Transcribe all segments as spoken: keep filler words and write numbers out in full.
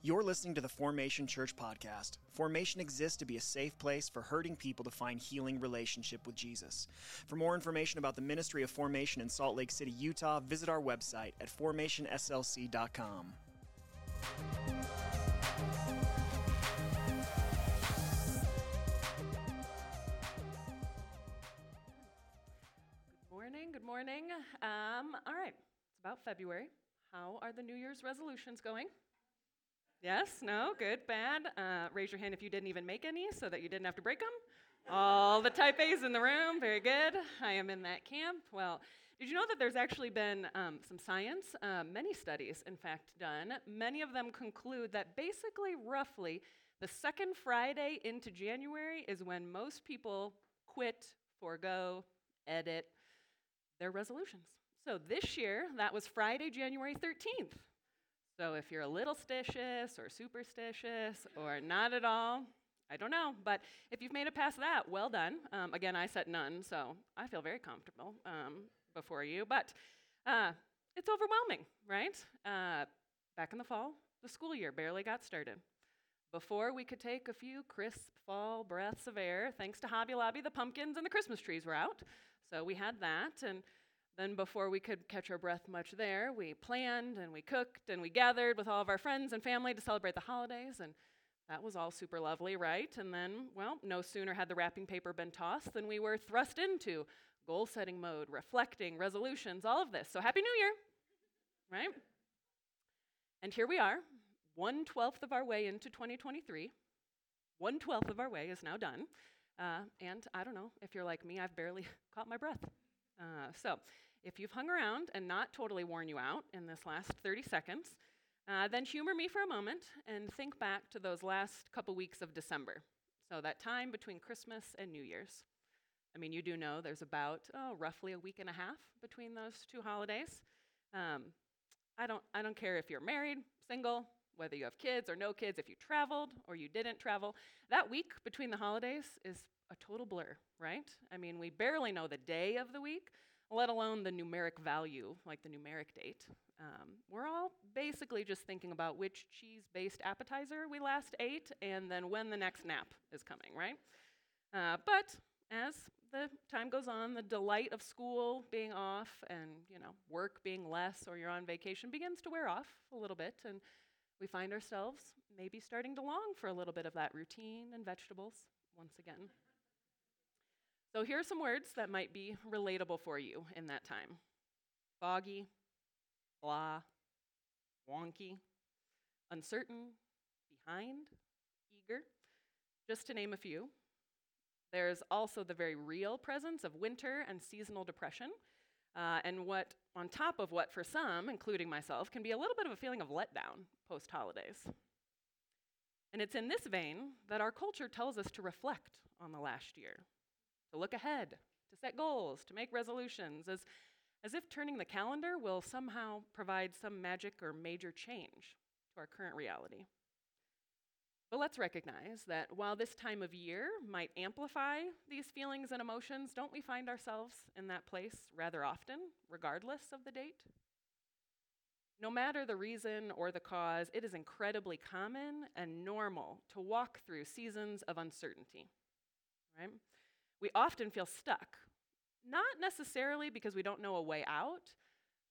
You're listening to the Formation Church podcast. Formation exists to be a safe place for hurting people to find healing relationship with Jesus. For more information about the ministry of Formation in Salt Lake City, Utah, visit our website at formation s l c dot com. Good morning, good morning. Um, all right, it's about February. How are the New Year's resolutions going? Yes, no, good, bad. Uh, raise your hand if you didn't even make any so that you didn't have to break them. All the type A's in the room, very good. I am in that camp. Well, did you know that there's actually been um, some science, uh, many studies, in fact, done. Many of them conclude that basically, roughly, the second Friday into January is when most people quit, forego, edit their resolutions. So this year, that was Friday, January thirteenth. So if you're a little stitious or superstitious or not at all, I don't know. But if you've made it past that, well done. Um, again, I said none, so I feel very comfortable um, before you. But uh, it's overwhelming, right? Uh, back in the fall, the school year barely got started. Before we could take a few crisp fall breaths of air, thanks to Hobby Lobby, the pumpkins and the Christmas trees were out. So we had that. And then before we could catch our breath much there, we planned and we cooked and we gathered with all of our friends and family to celebrate the holidays, and that was all super lovely, right? And then, well, no sooner had the wrapping paper been tossed than we were thrust into goal-setting mode, reflecting, resolutions, all of this. So Happy New Year, right? And here we are, one twelfth of our way into twenty twenty-three. one twelfth of our way is now done. Uh, and I don't know, if you're like me, I've barely caught my breath. Uh, so, if you've hung around and not totally worn you out in this last thirty seconds, uh, then humor me for a moment and think back to those last couple weeks of December. So that time between Christmas and New Year's. I mean, you do know there's about oh, roughly a week and a half between those two holidays. Um, I don't, I don't care if you're married, single, whether you have kids or no kids, if you traveled or you didn't travel. That week between the holidays is a total blur, right? I mean, we barely know the day of the week, let alone the numeric value, like the numeric date. Um, we're all basically just thinking about which cheese-based appetizer we last ate and then when the next nap is coming, right? Uh, but as the time goes on, the delight of school being off and, you know, work being less or you're on vacation begins to wear off a little bit, and we find ourselves maybe starting to long for a little bit of that routine and vegetables once again. So here are some words that might be relatable for you in that time. Foggy, blah, wonky, uncertain, behind, eager, just to name a few. There's also the very real presence of winter and seasonal depression, uh, and what, on top of what for some, including myself, can be a little bit of a feeling of letdown post-holidays. And it's in this vein that our culture tells us to reflect on the last year, to look ahead, to set goals, to make resolutions, as, as if turning the calendar will somehow provide some magic or major change to our current reality. But let's recognize that while this time of year might amplify these feelings and emotions, don't we find ourselves in that place rather often, regardless of the date? No matter the reason or the cause, it is incredibly common and normal to walk through seasons of uncertainty, right? We often feel stuck, not necessarily because we don't know a way out,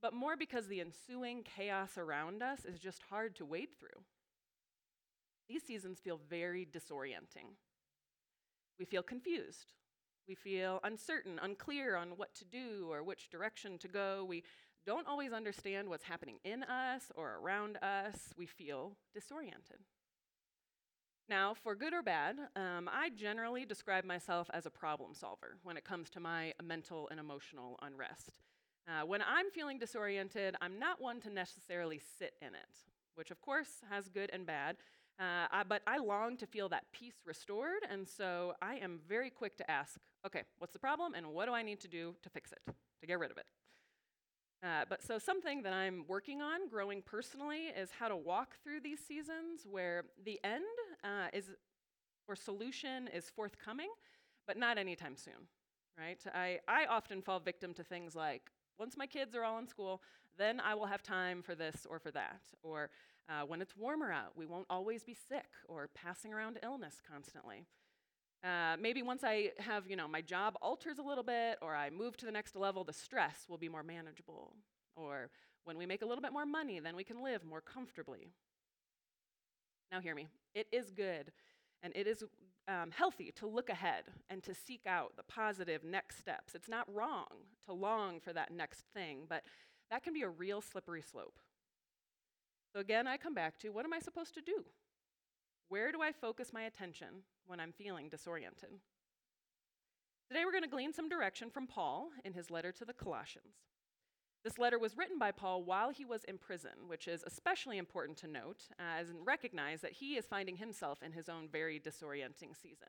but more because the ensuing chaos around us is just hard to wade through. These seasons feel very disorienting. We feel confused. We feel uncertain, unclear on what to do or which direction to go. We don't always understand what's happening in us or around us. We feel disoriented. Now, for good or bad, um, I generally describe myself as a problem solver when it comes to my mental and emotional unrest. Uh, when I'm feeling disoriented, I'm not one to necessarily sit in it, which of course has good and bad, uh, I, but I long to feel that peace restored, and so I am very quick to ask, okay, what's the problem and what do I need to do to fix it, to get rid of it? Uh, but so something that I'm working on, growing personally, is how to walk through these seasons where the end uh, is, or solution is forthcoming, but not anytime soon, right? I, I often fall victim to things like, once my kids are all in school, Then I will have time for this or for that. Or uh, when it's warmer out, we won't always be sick or passing around illness constantly. Uh, maybe once I have, you know, my job alters a little bit or I move to the next level, the stress will be more manageable. Or when we make a little bit more money, then we can live more comfortably. Now hear me. It is good and it is um, healthy to look ahead and to seek out the positive next steps. It's not wrong to long for that next thing, but that can be a real slippery slope. So again, I come back to, what am I supposed to do? Where do I focus my attention when I'm feeling disoriented? Today we're going to glean some direction from Paul in his letter to the Colossians. This letter was written by Paul while he was in prison, which is especially important to note uh, as and recognize that he is finding himself in his own very disorienting season.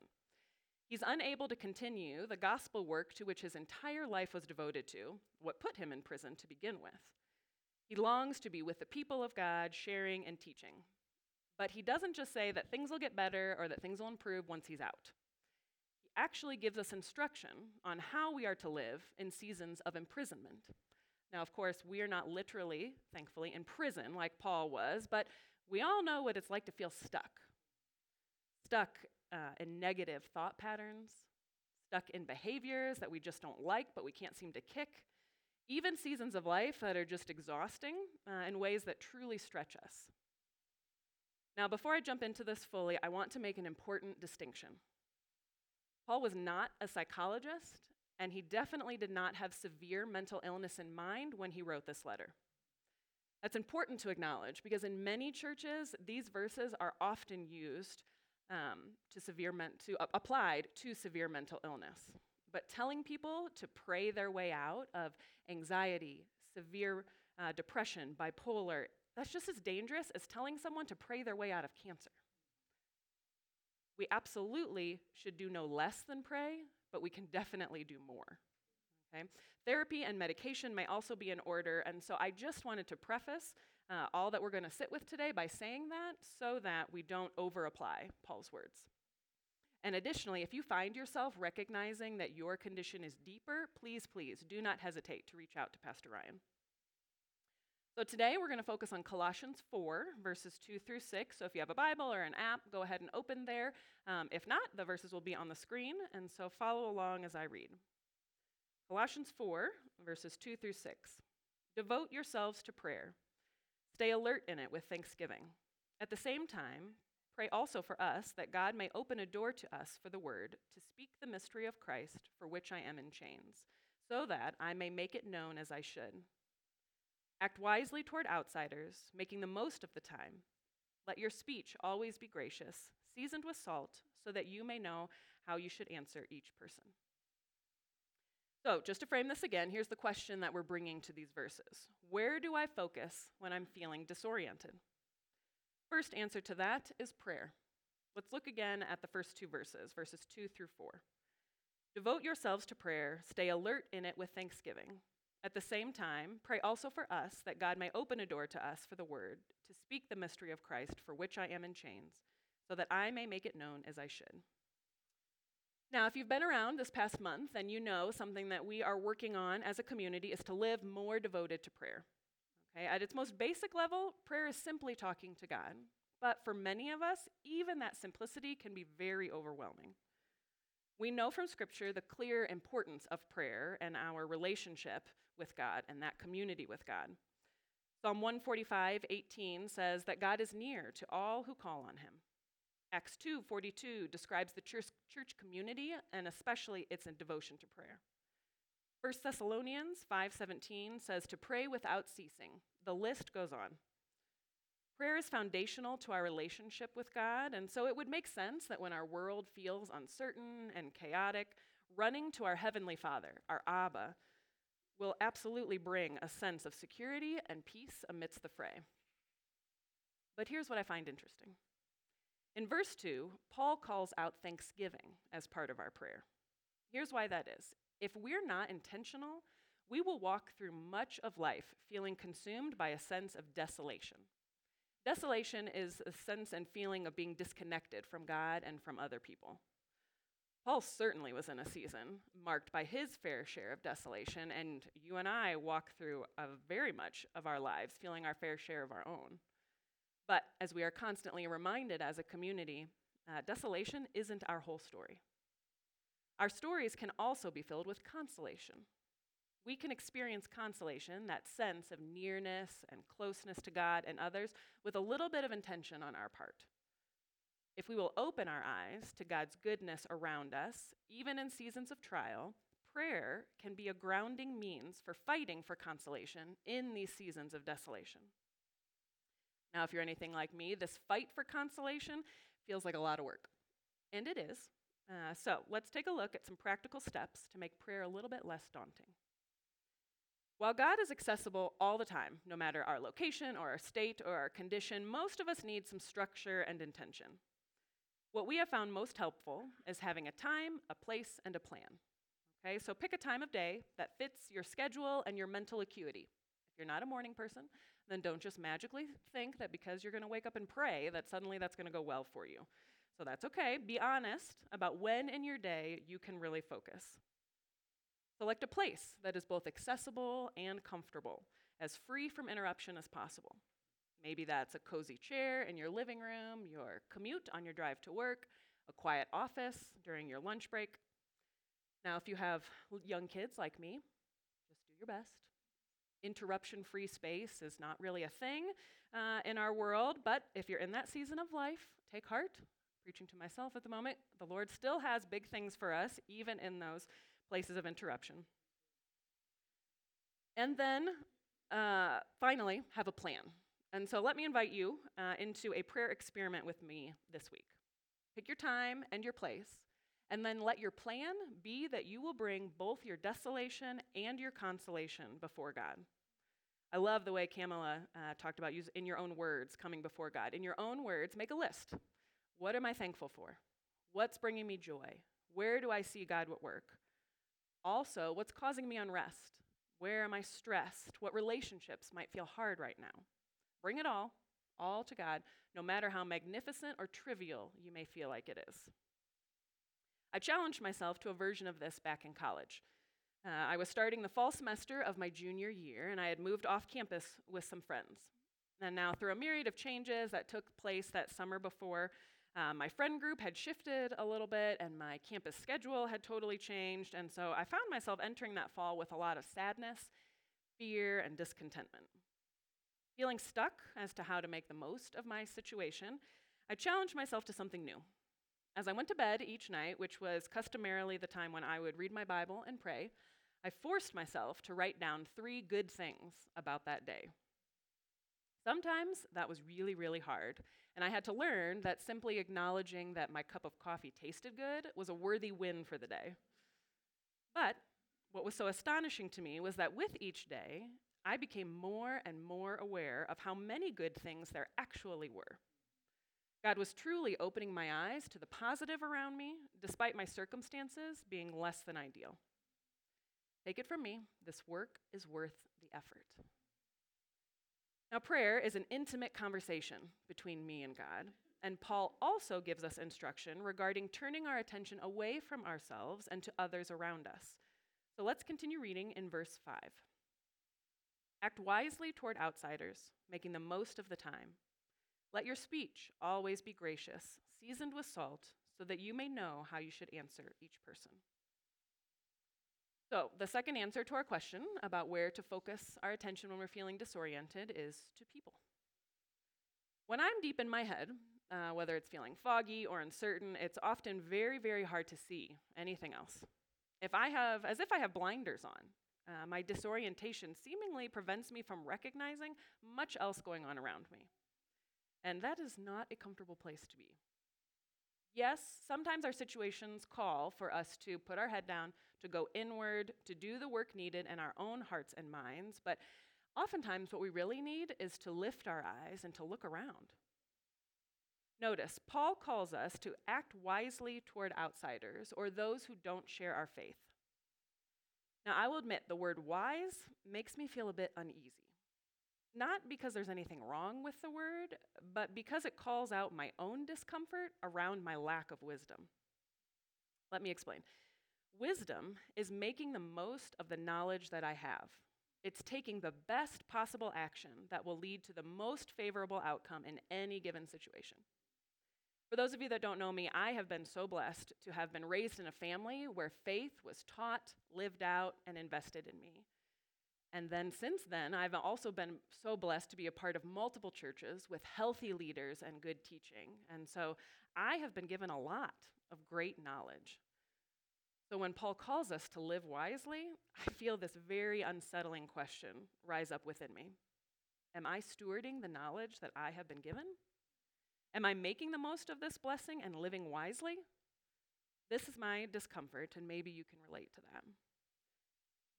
He's unable to continue the gospel work to which his entire life was devoted to, what put him in prison to begin with. He longs to be with the people of God, sharing and teaching. But he doesn't just say that things will get better or that things will improve once he's out. He actually gives us instruction on how we are to live in seasons of imprisonment. Now, of course, we are not literally, thankfully, in prison like Paul was, but we all know what it's like to feel stuck. Stuck uh, in negative thought patterns, stuck in behaviors that we just don't like but we can't seem to kick, even seasons of life that are just exhausting uh, in ways that truly stretch us. Now, before I jump into this fully, I want to make an important distinction. Paul was not a psychologist, and he definitely did not have severe mental illness in mind when he wrote this letter. That's important to acknowledge because in many churches, these verses are often used um, to severe men- to uh, applied to severe mental illness. But telling people to pray their way out of anxiety, severe uh, depression, bipolar, that's just as dangerous as telling someone to pray their way out of cancer. We absolutely should do no less than pray, but we can definitely do more, okay? Therapy and medication may also be in order, and so I just wanted to preface uh, all that we're going to sit with today by saying that so that we don't over-apply Paul's words. And additionally, if you find yourself recognizing that your condition is deeper, please, please do not hesitate to reach out to Pastor Ryan. So today we're going to focus on Colossians four, verses two through six. So if you have a Bible or an app, go ahead and open there. Um, if not, the verses will be on the screen, and so follow along as I read. Colossians four, verses two through six. Devote yourselves to prayer. Stay alert in it with thanksgiving. At the same time, pray also for us that God may open a door to us for the word, to speak the mystery of Christ, for which I am in chains, so that I may make it known as I should. Act wisely toward outsiders, making the most of the time. Let your speech always be gracious, seasoned with salt, so that you may know how you should answer each person. So, just to frame this again, here's the question that we're bringing to these verses. Where do I focus when I'm feeling disoriented? First answer to that is prayer. Let's look again at the first two verses, verses two through four. Devote yourselves to prayer, stay alert in it with thanksgiving. At the same time, pray also for us that God may open a door to us for the word, to speak the mystery of Christ, for which I am in chains, so that I may make it known as I should. Now, if you've been around this past month, then you know something that we are working on as a community is to live more devoted to prayer. Okay? At its most basic level, prayer is simply talking to God. But for many of us, even that simplicity can be very overwhelming. We know from Scripture the clear importance of prayer and our relationship with God and that community with God. Psalm one forty-five, eighteen says that God is near to all who call on him. Acts two forty-two describes the church, church community and especially its devotion to prayer. First Thessalonians five seventeen says to pray without ceasing. The list goes on. Prayer is foundational to our relationship with God, and so it would make sense that when our world feels uncertain and chaotic, running to our Heavenly Father, our Abba, will absolutely bring a sense of security and peace amidst the fray. But here's what I find interesting. In verse two, Paul calls out thanksgiving as part of our prayer. Here's why that is. If we're not intentional, we will walk through much of life feeling consumed by a sense of desolation. Desolation is a sense and feeling of being disconnected from God and from other people. Paul certainly was in a season marked by his fair share of desolation, and you and I walk through a very much of our lives feeling our fair share of our own. But as we are constantly reminded as a community, uh, desolation isn't our whole story. Our stories can also be filled with consolation. We can experience consolation, that sense of nearness and closeness to God and others, with a little bit of intention on our part. If we will open our eyes to God's goodness around us, even in seasons of trial, prayer can be a grounding means for fighting for consolation in these seasons of desolation. Now, if you're anything like me, this fight for consolation feels like a lot of work, and it is. Uh, so let's take a look at some practical steps to make prayer a little bit less daunting. While God is accessible all the time, no matter our location or our state or our condition, most of us need some structure and intention. What we have found most helpful is having a time, a place, and a plan. Okay, so pick a time of day that fits your schedule and your mental acuity. If you're not a morning person, then don't just magically think that because you're going to wake up and pray that suddenly that's going to go well for you. So that's okay. Be honest about when in your day you can really focus. Select a place that is both accessible and comfortable, as free from interruption as possible. Maybe that's a cozy chair in your living room, your commute on your drive to work, a quiet office during your lunch break. Now, if you have young kids like me, just do your best. Interruption-free space is not really a thing uh, in our world, but if you're in that season of life, take heart. Preaching to myself at the moment, the Lord still has big things for us, even in those places of interruption. And then, uh, finally, have a plan. And so let me invite you uh, into a prayer experiment with me this week. Pick your time and your place, and then let your plan be that you will bring both your desolation and your consolation before God. I love the way Kamala uh, talked about use in your own words, coming before God. In your own words, make a list. What am I thankful for? What's bringing me joy? Where do I see God at work? Also, what's causing me unrest? Where am I stressed? What relationships might feel hard right now? Bring it all, all to God, no matter how magnificent or trivial you may feel like it is. I challenged myself to a version of this back in college. Uh, I was starting the fall semester of my junior year, and I had moved off campus with some friends. And now, through a myriad of changes that took place that summer before, Uh, my friend group had shifted a little bit, and my campus schedule had totally changed, and so I found myself entering that fall with a lot of sadness, fear, and discontentment. Feeling stuck as to how to make the most of my situation, I challenged myself to something new. As I went to bed each night, which was customarily the time when I would read my Bible and pray, I forced myself to write down three good things about that day. Sometimes that was really, really hard, and I had to learn that simply acknowledging that my cup of coffee tasted good was a worthy win for the day. But what was so astonishing to me was that with each day, I became more and more aware of how many good things there actually were. God was truly opening my eyes to the positive around me, despite my circumstances being less than ideal. Take it from me, this work is worth the effort. Now, prayer is an intimate conversation between me and God, and Paul also gives us instruction regarding turning our attention away from ourselves and to others around us. So let's continue reading in verse five. Act wisely toward outsiders, making the most of the time. Let your speech always be gracious, seasoned with salt, so that you may know how you should answer each person. So the second answer to our question about where to focus our attention when we're feeling disoriented is to people. When I'm deep in my head, uh, whether it's feeling foggy or uncertain, it's often very, very hard to see anything else. If I have, as if I have blinders on, uh, my disorientation seemingly prevents me from recognizing much else going on around me. And that is not a comfortable place to be. Yes, sometimes our situations call for us to put our head down, to go inward, to do the work needed in our own hearts and minds, but oftentimes what we really need is to lift our eyes and to look around. Notice, Paul calls us to act wisely toward outsiders or those who don't share our faith. Now, I will admit the word wise makes me feel a bit uneasy. Not because there's anything wrong with the word, but because it calls out my own discomfort around my lack of wisdom. Let me explain. Wisdom is making the most of the knowledge that I have. It's taking the best possible action that will lead to the most favorable outcome in any given situation. For those of you that don't know me, I have been so blessed to have been raised in a family where faith was taught, lived out, and invested in me. And then since then, I've also been so blessed to be a part of multiple churches with healthy leaders and good teaching. And so I have been given a lot of great knowledge. So when Paul calls us to live wisely, I feel this very unsettling question rise up within me. Am I stewarding the knowledge that I have been given? Am I making the most of this blessing and living wisely? This is my discomfort, and maybe you can relate to that.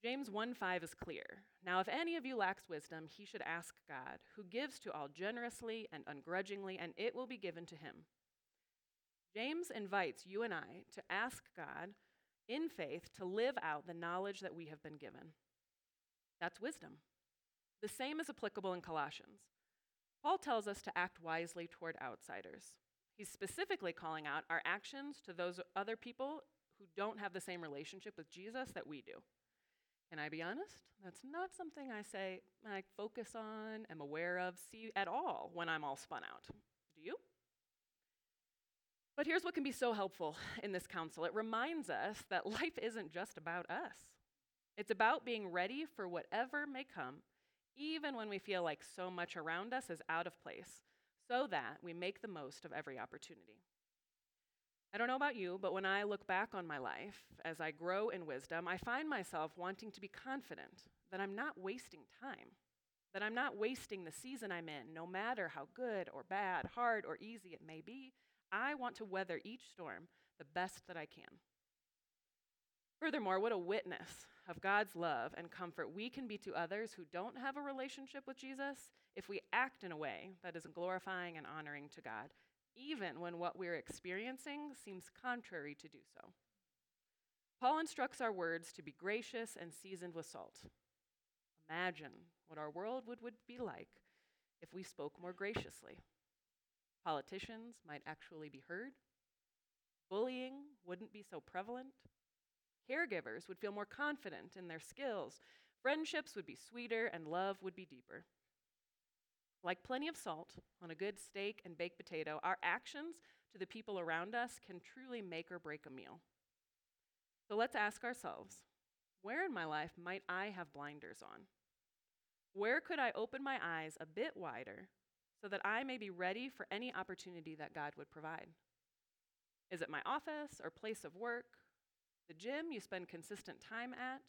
James one five is clear. Now, if any of you lacks wisdom, he should ask God, who gives to all generously and ungrudgingly, and it will be given to him. James invites you and I to ask God in faith to live out the knowledge that we have been given. That's wisdom. The same is applicable in Colossians. Paul tells us to act wisely toward outsiders. He's specifically calling out our actions to those other people who don't have the same relationship with Jesus that we do. Can I be honest? That's not something I say I focus on, am aware of, see at all when I'm all spun out. Do you? But here's what can be so helpful in this counsel. It reminds us that life isn't just about us. It's about being ready for whatever may come, even when we feel like so much around us is out of place, so that we make the most of every opportunity. I don't know about you, but when I look back on my life, as I grow in wisdom, I find myself wanting to be confident that I'm not wasting time, that I'm not wasting the season I'm in, no matter how good or bad, hard or easy it may be. I want to weather each storm the best that I can. Furthermore, what a witness of God's love and comfort we can be to others who don't have a relationship with Jesus if we act in a way that is glorifying and honoring to God, even when what we're experiencing seems contrary to do so. Paul instructs our words to be gracious and seasoned with salt. Imagine what our world would, would be like if we spoke more graciously. Politicians might actually be heard. Bullying wouldn't be so prevalent. Caregivers would feel more confident in their skills. Friendships would be sweeter and love would be deeper. Like plenty of salt on a good steak and baked potato, our actions to the people around us can truly make or break a meal. So let's ask ourselves, where in my life might I have blinders on? Where could I open my eyes a bit wider so that I may be ready for any opportunity that God would provide? Is it my office or place of work, the gym you spend consistent time at,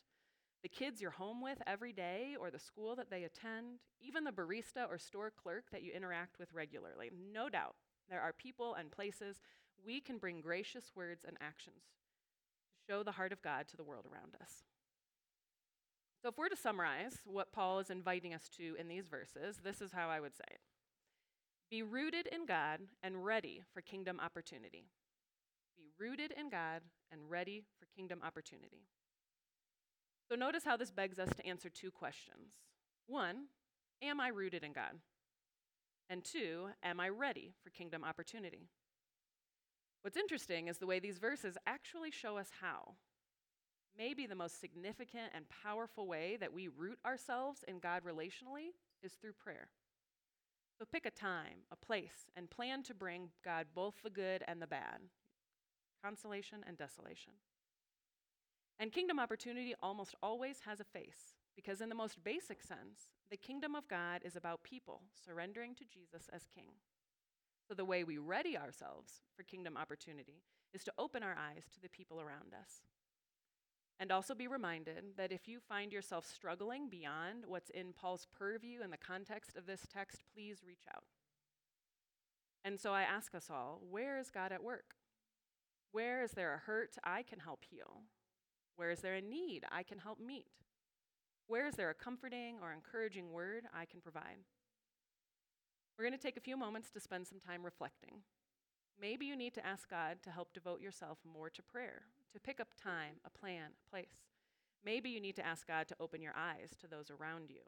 the kids you're home with every day or the school that they attend, even the barista or store clerk that you interact with regularly? No doubt there are people and places we can bring gracious words and actions to show the heart of God to the world around us. So if we're to summarize what Paul is inviting us to in these verses, this is how I would say it. Be rooted in God and ready for kingdom opportunity. Be rooted in God and ready for kingdom opportunity. So notice how this begs us to answer two questions. One, am I rooted in God? And two, am I ready for kingdom opportunity? What's interesting is the way these verses actually show us how. Maybe the most significant and powerful way that we root ourselves in God relationally is through prayer. So pick a time, a place, and plan to bring God both the good and the bad, consolation and desolation. And kingdom opportunity almost always has a face, because in the most basic sense, the kingdom of God is about people surrendering to Jesus as king. So the way we ready ourselves for kingdom opportunity is to open our eyes to the people around us. And also be reminded that if you find yourself struggling beyond what's in Paul's purview in the context of this text, please reach out. And so I ask us all, where is God at work? Where is there a hurt I can help heal? Where is there a need I can help meet? Where is there a comforting or encouraging word I can provide? We're going to take a few moments to spend some time reflecting. Maybe you need to ask God to help devote yourself more to prayer, to pick up time, a plan, a place. Maybe you need to ask God to open your eyes to those around you,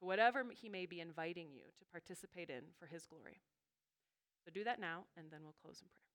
to whatever he may be inviting you to participate in for his glory. So do that now, and then we'll close in prayer.